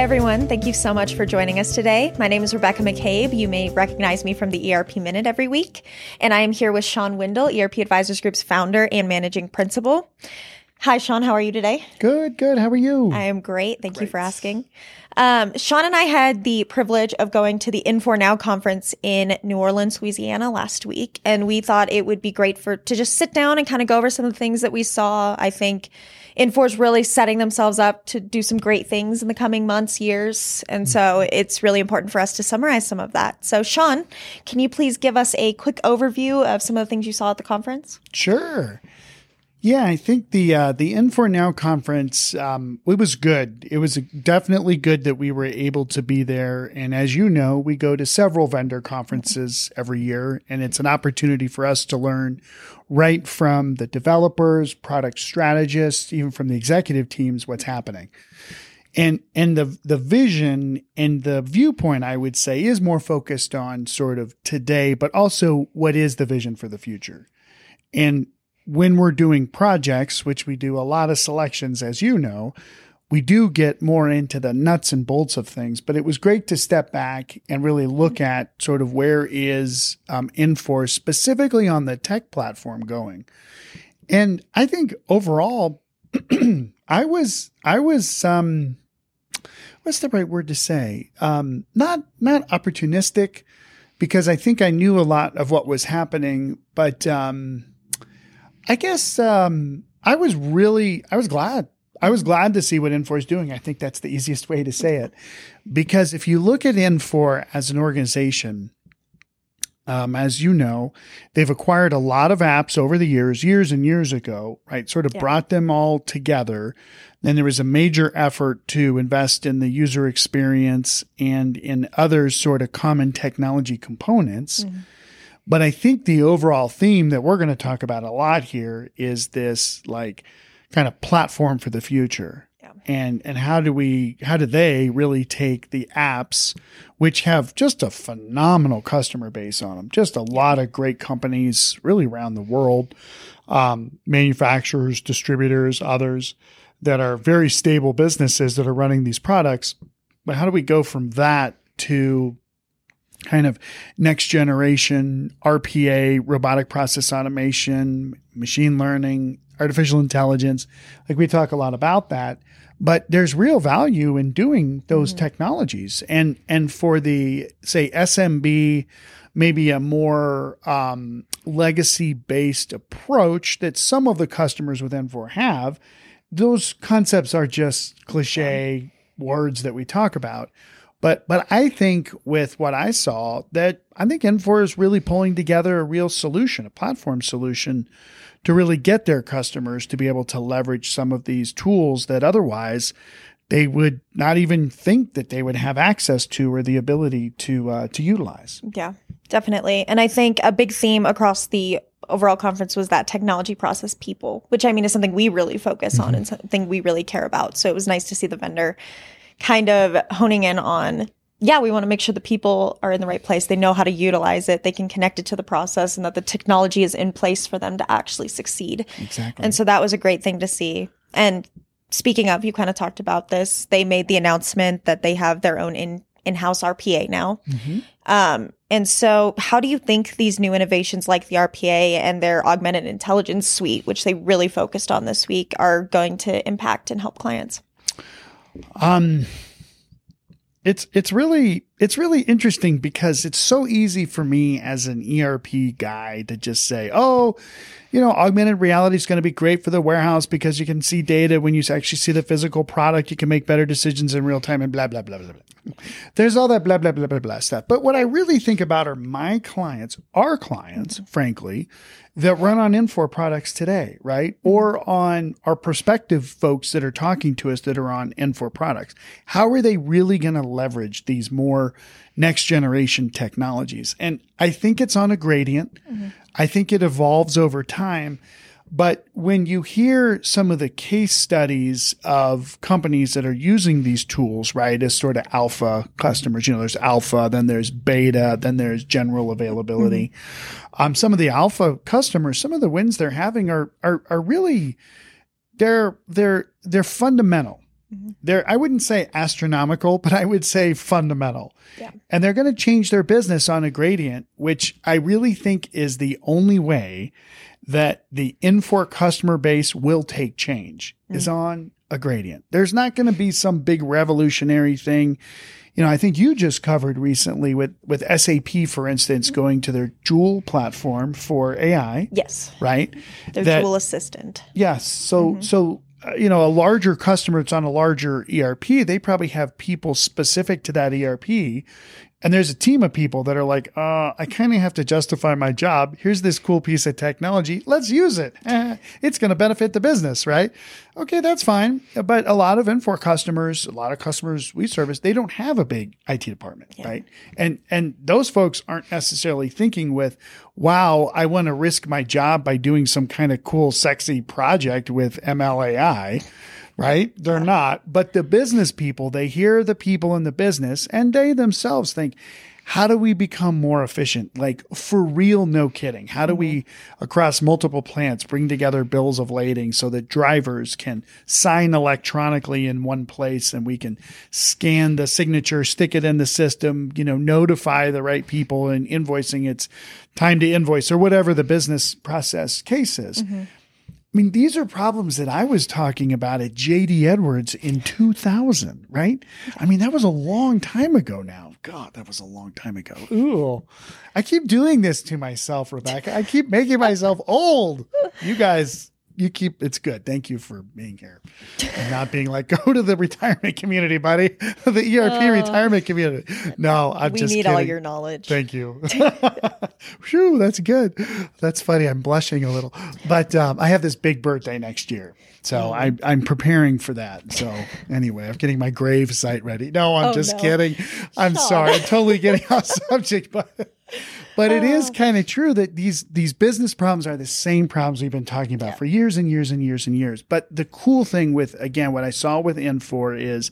Hi, everyone. Thank you so much for joining us today. My name is Rebecca McCabe. You may recognize me from the ERP Minute every week. And I am here with Shawn Windle, ERP Advisors Group's founder and managing principal. Hi, Shawn. How are you today? Good. How are you? I am great. Thank you for asking. Shawn and I had the privilege of going to the Infor Now conference in New Orleans, Louisiana last week. And we thought it would be great to just sit down and kind of go over some of the things that we saw. I think Infor's really setting themselves up to do some great things in the coming months, years. And so it's really important for us to summarize some of that. So Shawn, can you please give us a quick overview of some of the things you saw at the conference? Sure. Yeah, I think the Infor Now conference, it was good. It was definitely good that we were able to be there. And as you know, we go to several vendor conferences every year, and it's an opportunity for us to learn right from the developers, product strategists, even from the executive teams, what's happening. And the vision and the viewpoint, I would say, is more focused on sort of today, but also what is the vision for the future. And when we're doing projects, which we do a lot of selections, as you know, we do get more into the nuts and bolts of things, but it was great to step back and really look at sort of where is Infor specifically on the tech platform going. And I think overall, I was what's the right word to say? Not opportunistic, because I think I knew a lot of what was happening, but I was glad. I was glad to see what Infor is doing. I think that's the easiest way to say it, because if you look at Infor as an organization, as you know, they've acquired a lot of apps over the years and years ago, right? Sort of brought them all together. Then there was a major effort to invest in the user experience and in other sort of common technology components. Mm-hmm. But I think the overall theme that we're going to talk about a lot here is this like kind of platform for the future. Yeah. And how do they really take the apps, which have just a phenomenal customer base on them, just a lot of great companies really around the world, manufacturers, distributors, others that are very stable businesses that are running these products. But how do we go from that to kind of next generation RPA, robotic process automation, machine learning, artificial intelligence? Like, we talk a lot about that, but there's real value in doing those technologies. And for the, say, SMB, maybe a more legacy-based approach that some of the customers with N4 have, those concepts are just cliche words that we talk about. But I think with what I saw, that I think Infor is really pulling together a real solution, a platform solution, to really get their customers to be able to leverage some of these tools that otherwise they would not even think that they would have access to or the ability to utilize. Yeah, definitely. And I think a big theme across the overall conference was that technology, process, people, which, I mean, is something we really focus on and something we really care about. So it was nice to see the vendor kind of honing in on, we want to make sure the people are in the right place. They know how to utilize it. They can connect it to the process, and that the technology is in place for them to actually succeed. Exactly. And so that was a great thing to see. And speaking of, you kind of talked about this, they made the announcement that they have their own in-house RPA now. Mm-hmm. And so how do you think these new innovations like the RPA and their augmented intelligence suite, which they really focused on this week, are going to impact and help clients? It's really interesting, because it's so easy for me as an ERP guy to just say, augmented reality is going to be great for the warehouse because you can see data when you actually see the physical product, you can make better decisions in real time, and blah, blah, blah, blah, blah. There's all that blah, blah, blah, blah, blah stuff. But what I really think about are our clients, frankly, that run on Infor products today, right? Or on our prospective folks that are talking to us that are on Infor products. How are they really going to leverage these more next generation technologies? And I think it's on a gradient. Mm-hmm. I think it evolves over time. But when you hear some of the case studies of companies that are using these tools, right, as sort of alpha customers, there's alpha, then there's beta, then there's general availability. Mm-hmm. Some of the alpha customers, some of the wins they're having are really, they're fundamental. They're, I wouldn't say astronomical, but I would say fundamental. Yeah. And they're going to change their business on a gradient, which I really think is the only way that the Infor customer base will take change is on a gradient. There's not going to be some big revolutionary thing. You know, I think you just covered recently with SAP, for instance, going to their Joule platform for AI. Yes. Right? Their Joule assistant. Yes. So, you know, a larger customer that's on a larger ERP, they probably have people specific to that ERP. And there's a team of people that are like, I kind of have to justify my job. Here's this cool piece of technology. Let's use it. It's going to benefit the business, right? Okay, that's fine. But a lot of Infor customers, a lot of customers we service, they don't have a big IT department, right? And those folks aren't necessarily thinking with, wow, I want to risk my job by doing some kind of cool, sexy project with ML/AI. Right? They're not. But the business people, they hear the people in the business and they themselves think, how do we become more efficient? Like for real, no kidding. How do we across multiple plants bring together bills of lading so that drivers can sign electronically in one place and we can scan the signature, stick it in the system, you know, notify the right people and invoicing, it's time to invoice or whatever the business process case is. I mean, these are problems that I was talking about at JD Edwards in 2000, right? I mean, that was a long time ago now. God, that was a long time ago. Ooh, I keep doing this to myself, Rebecca. I keep making myself old. You guys, you keep, it's good. Thank you for being here and not being like, go to the retirement community, buddy. The ERP retirement community. No, I'm just kidding. We need all your knowledge. Thank you. Whew, that's good. That's funny. I'm blushing a little, but I have this big birthday next year, so I'm preparing for that. So anyway, I'm getting my grave site ready. No, I'm kidding. I'm sorry. I'm totally getting off subject, but it is kind of true that these business problems are the same problems we've been talking about for years and years and years and years. But the cool thing with, again, what I saw with Infor is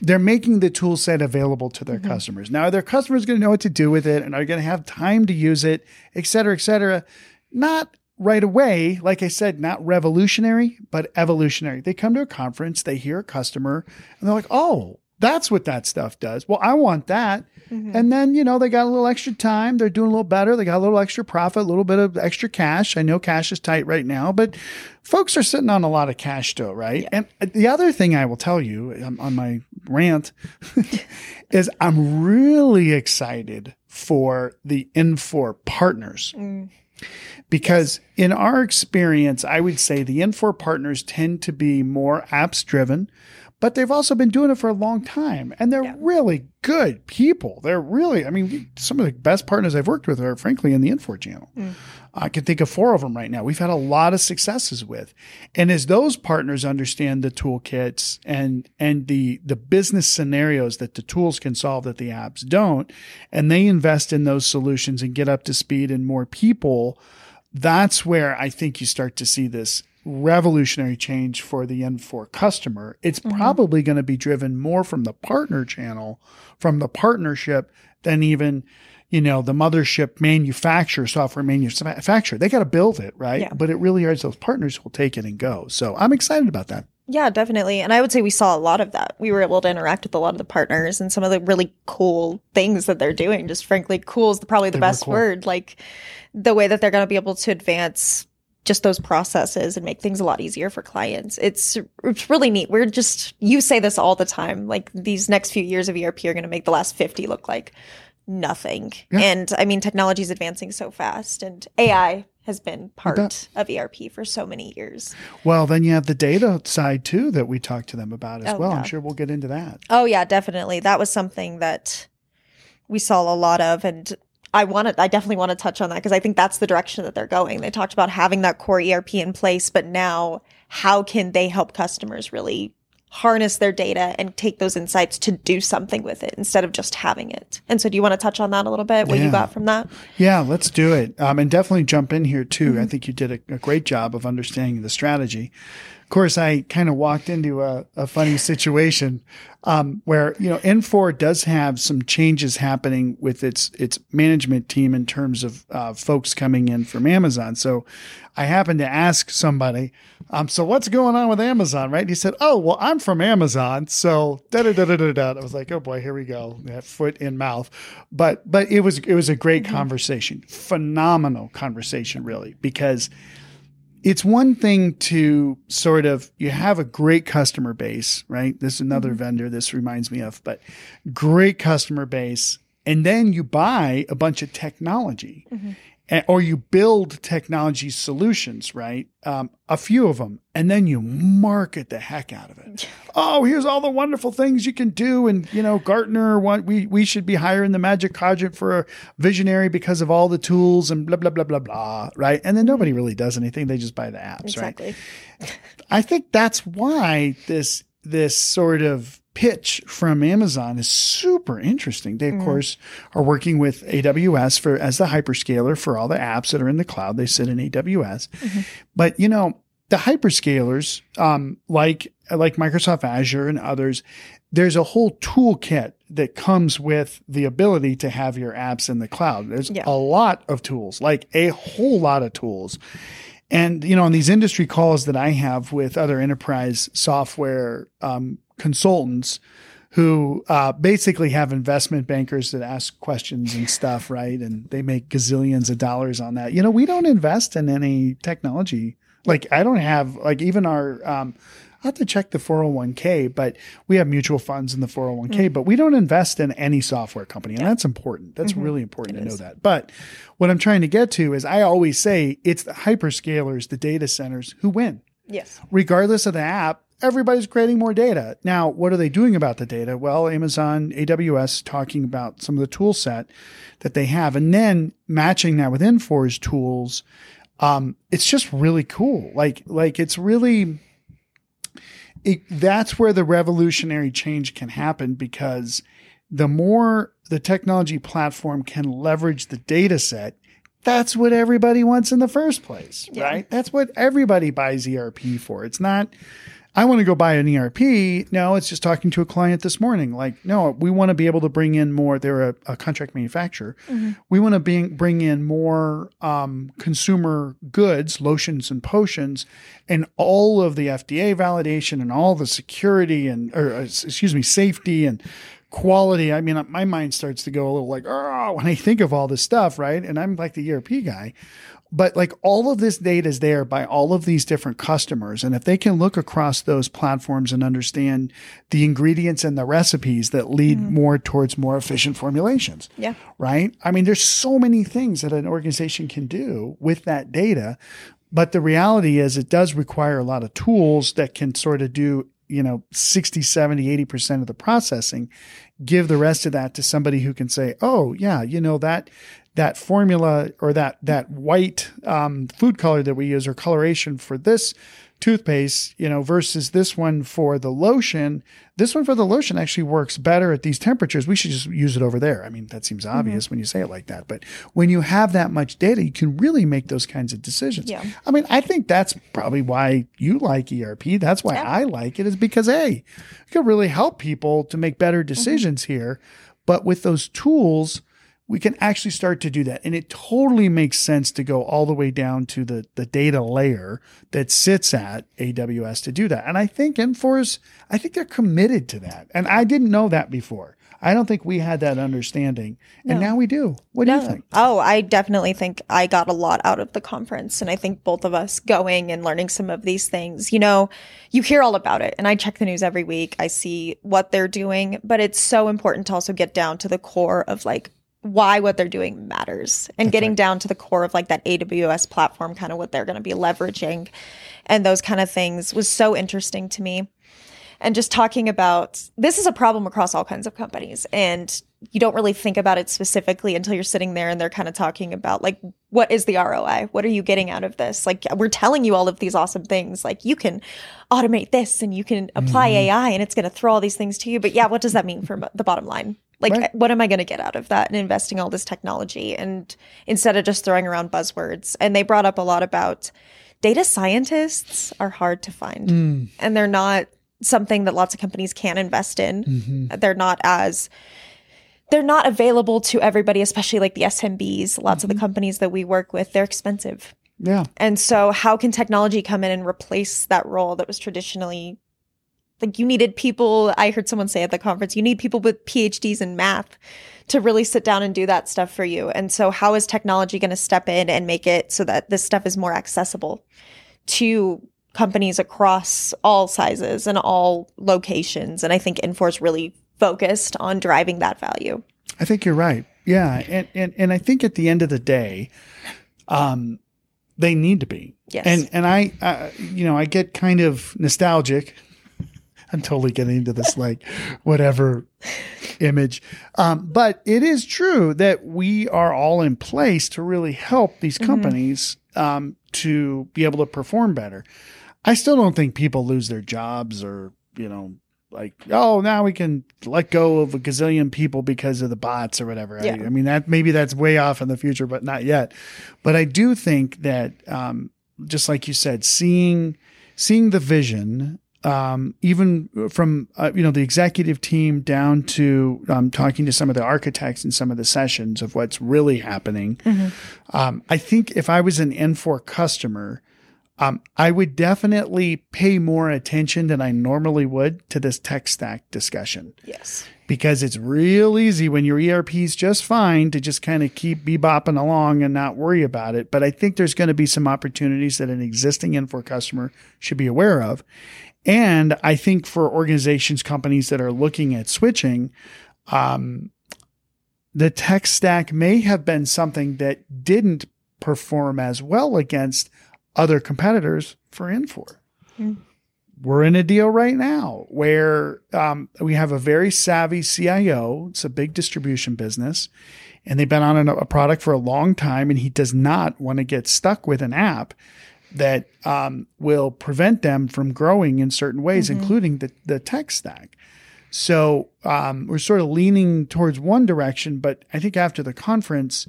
they're making the tool set available to their customers. Now, are their customers going to know what to do with it? And are they going to have time to use it, et cetera, et cetera? Not right away. Like I said, not revolutionary, but evolutionary. They come to a conference, they hear a customer, and they're like, oh, that's what that stuff does. Well, I want that. And then, you know, they got a little extra time. They're doing a little better. They got a little extra profit, a little bit of extra cash. I know cash is tight right now, but folks are sitting on a lot of cash still, right? Yeah. And the other thing I will tell you on my rant is I'm really excited for the Infor partners. Because in our experience, I would say the Infor partners tend to be more apps driven, but they've also been doing it for a long time. And they're really good people. They're really, I mean, some of the best partners I've worked with are, frankly, in the Infor channel. I can think of 4 of them right now. We've had a lot of successes with. And as those partners understand the toolkits and the business scenarios that the tools can solve that the apps don't, and they invest in those solutions and get up to speed and more people, that's where I think you start to see this revolutionary change for the Infor customer. It's probably going to be driven more from the partner channel, from the partnership, than even, you know, the mothership manufacturer, software manufacturer. They got to build it, right? Yeah. But it really is those partners who will take it and go. So I'm excited about that. Yeah, definitely. And I would say we saw a lot of that. We were able to interact with a lot of the partners and some of the really cool things that they're doing. Just frankly, cool is probably the best word. Like the way that they're going to be able to advance just those processes and make things a lot easier for clients. It's really neat. We're just, you say this all the time, like these next few years of ERP are going to make the last 50 look like nothing. Yeah. And I mean, technology is advancing so fast and AI has been part of ERP for so many years. Well, then you have the data side too that we talked to them about as well. Yeah. I'm sure we'll get into that. Oh yeah, definitely. That was something that we saw a lot of, and I definitely want to touch on that because I think that's the direction that they're going. They talked about having that core ERP in place, but now how can they help customers really harness their data and take those insights to do something with it instead of just having it? And so do you want to touch on that a little bit, what you got from that? Yeah, let's do it. And definitely jump in here too. I think you did a great job of understanding the strategy. course, I kind of walked into a funny situation where, you know, N4 does have some changes happening with its management team in terms of folks coming in from Amazon. So I happened to ask somebody, so what's going on with Amazon, right? And he said, oh, well, I'm from Amazon. So I was like, oh boy, here we go. That foot in mouth. But it was a great conversation, phenomenal conversation, really, because it's one thing to sort of, you have a great customer base, right? This is another vendor this reminds me of, but great customer base. And then you buy a bunch of technology or you build technology solutions, right? A few of them. And then you market the heck out of it. Oh, here's all the wonderful things you can do. And, you know, Gartner, we should be higher in the magic quadrant for a visionary because of all the tools and blah, blah, blah, blah, blah, right? And then nobody really does anything. They just buy the apps, right? I think that's why this sort of pitch from Amazon is super interesting. They, of course, are working with AWS as the hyperscaler for all the apps that are in the cloud. They sit in AWS. But, you know, the hyperscalers, like Microsoft Azure and others, there's a whole toolkit that comes with the ability to have your apps in the cloud. There's a lot of tools, like a whole lot of tools. And, you know, on these industry calls that I have with other enterprise software consultants who basically have investment bankers that ask questions and stuff, right? And they make gazillions of dollars on that. You know, we don't invest in any technology. Like I don't have, like even our, I have to check the 401k, but we have mutual funds in the 401k, but we don't invest in any software company. And that's important. That's really important to know that. But what I'm trying to get to is I always say it's the hyperscalers, the data centers who win. Yes. Regardless of the app, everybody's creating more data. Now, what are they doing about the data? Well, Amazon, AWS talking about some of the tool set that they have, and then matching that with N4's tools. It's just really cool. Like it's really, that's where the revolutionary change can happen, because the more the technology platform can leverage the data set, that's what everybody wants in the first place, right? That's what everybody buys ERP for. It's not, I want to go buy an ERP. No, it's just talking to a client this morning. Like, no, we want to be able to bring in more. They're a contract manufacturer. We want to bring in more consumer goods, lotions and potions, and all of the FDA validation and all the security and, safety and quality. I mean, my mind starts to go a little like, oh, when I think of all this stuff, right? And I'm like the ERP guy. But like all of this data is there by all of these different customers. And if they can look across those platforms and understand the ingredients and the recipes that lead more towards more efficient formulations. Yeah. Right. I mean, there's so many things that an organization can do with that data. But the reality is it does require a lot of tools that can sort of do, you know, 60, 70, 80% of the processing, give the rest of that to somebody who can say, oh yeah, you know, that formula or that white food color that we use or coloration for this toothpaste, you know, versus this one for the lotion. This one for the lotion actually works better at these temperatures. We should just use it over there. I mean, that seems obvious when you say it like that. But when you have that much data, you can really make those kinds of decisions. Yeah. I mean, I think that's probably why you like ERP. That's why I like it, is because, hey, it can really help people to make better decisions here. But with those tools, we can actually start to do that. And it totally makes sense to go all the way down to the data layer that sits at AWS to do that. And I think N4's, I think they're committed to that. And I didn't know that before. I don't think we had that understanding. And now we do. What do you think? Oh, I definitely think I got a lot out of the conference. And I think both of us going and learning some of these things, you know, you hear all about it. And I check the news every week. I see what they're doing. But it's so important to also get down to the core of like, why what they're doing matters, and that's getting down to the core of like that AWS platform, kind of what they're going to be leveraging and those kind of things was so interesting to me. And just talking about, this is a problem across all kinds of companies, and you don't really think about it specifically until you're sitting there and they're kind of talking about like, what is the ROI? What are you getting out of this? Like, we're telling you all of these awesome things. Like, you can automate this and you can apply AI and it's going to throw all these things to you. But yeah, what does that mean for the bottom line? Like, what am I going to get out of that and investing all this technology? And instead of just throwing around buzzwords. And they brought up a lot about data scientists are hard to find. And they're not something that lots of companies can invest in. They're not available to everybody, especially like the SMBs. Lots of the companies that we work with, they're expensive. Yeah. And so how can technology come in and replace that role that was traditionally, like, you needed people, I heard someone say at the conference, you need people with PhDs in math to really sit down and do that stuff for you. And so how is technology going to step in and make it so that this stuff is more accessible to companies across all sizes and all locations? And I think Infor is really focused on driving that value. I think you're right. Yeah. And I think at the end of the day, they need to be. Yes. And I, you know, I get kind of nostalgic. I'm totally getting into this, like, whatever image. But it is true that we are all in place to really help these companies to be able to perform better. I still don't think people lose their jobs or, you know, like, oh, now we can let go of a gazillion people because of the bots or whatever. Yeah. I mean, that maybe that's way off in the future, but not yet. But I do think that, just like you said, seeing the vision, even from, you know, the executive team down to talking to some of the architects in some of the sessions of what's really happening. I think if I was an N4 customer, I would definitely pay more attention than I normally would to this tech stack discussion. Yes. Because it's real easy when your ERP's just fine to just kind of keep bebopping along and not worry about it. But I think there's going to be some opportunities that an existing Infor customer should be aware of. And I think for organizations, companies that are looking at switching, the tech stack may have been something that didn't perform as well against other competitors for Infor. We're in a deal right now where we have a very savvy CIO. It's a big distribution business, and they've been on a product for a long time, and he does not want to get stuck with an app that will prevent them from growing in certain ways, including the tech stack. So we're sort of leaning towards one direction, but I think after the conference,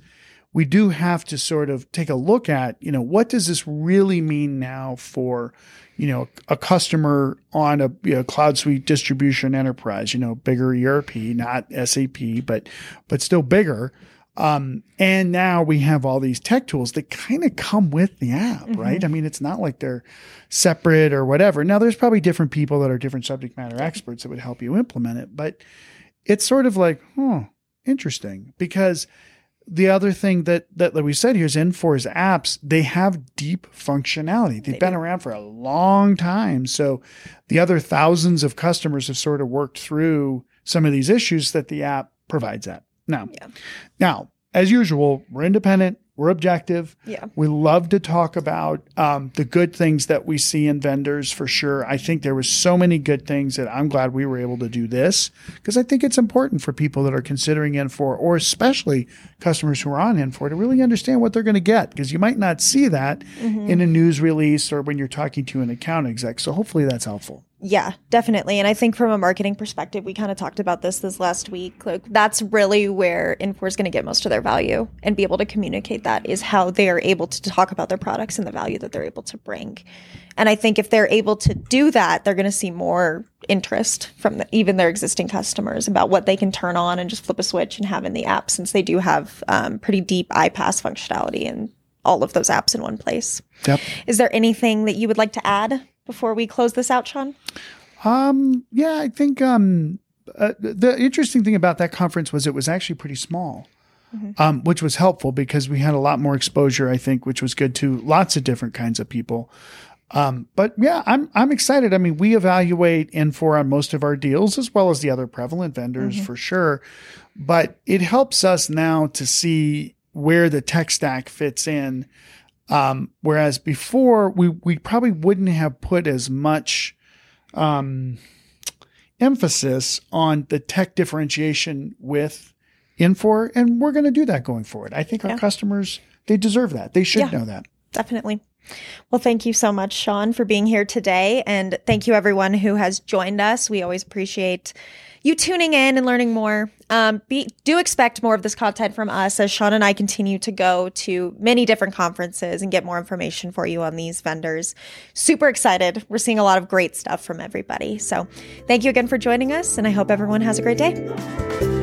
we do have to sort of take a look at, you know, what does this really mean now for, you know, a customer on a, you know, Cloud Suite distribution enterprise, you know, bigger ERP, not SAP, but still bigger. And now we have all these tech tools that kind of come with the app, right? I mean, it's not like they're separate or whatever. Now, there's probably different people that are different subject matter experts that would help you implement it, but it's sort of like, interesting, because the other thing that we said here is Infor's apps, they have deep functionality. They've been around for a long time. So the other thousands of customers have sort of worked through some of these issues that the app provides at. Now, as usual, we're independent, we're objective. Yeah. We love to talk about the good things that we see in vendors for sure. I think there were so many good things that I'm glad we were able to do this, because I think it's important for people that are considering Infor, or especially customers who are on Infor, to really understand what they're going to get, because you might not see that in a news release or when you're talking to an account exec. So hopefully that's helpful. Yeah, definitely. And I think from a marketing perspective, we kind of talked about this last week. Like, that's really where Infor is going to get most of their value and be able to communicate that, is how they are able to talk about their products and the value that they're able to bring. And I think if they're able to do that, they're going to see more interest from even their existing customers about what they can turn on and just flip a switch and have in the app, since they do have pretty deep iPaaS functionality and all of those apps in one place. Yep. Is there anything that you would like to add before we close this out, Shawn? Yeah, I think the interesting thing about that conference was it was actually pretty small, which was helpful, because we had a lot more exposure, I think, which was good to lots of different kinds of people. But yeah, I'm excited. I mean, we evaluate Infor on most of our deals, as well as the other prevalent vendors for sure. But it helps us now to see where the tech stack fits in. Whereas before we probably wouldn't have put as much, emphasis on the tech differentiation with Infor, and we're going to do that going forward. I think our customers, they deserve that. They should know that. Definitely. Well, thank you so much, Shawn, for being here today. And thank you, everyone who has joined us. We always appreciate you tuning in and learning more. Do expect more of this content from us as Shawn and I continue to go to many different conferences and get more information for you on these vendors. Super excited. We're seeing a lot of great stuff from everybody. So thank you again for joining us, and I hope everyone has a great day.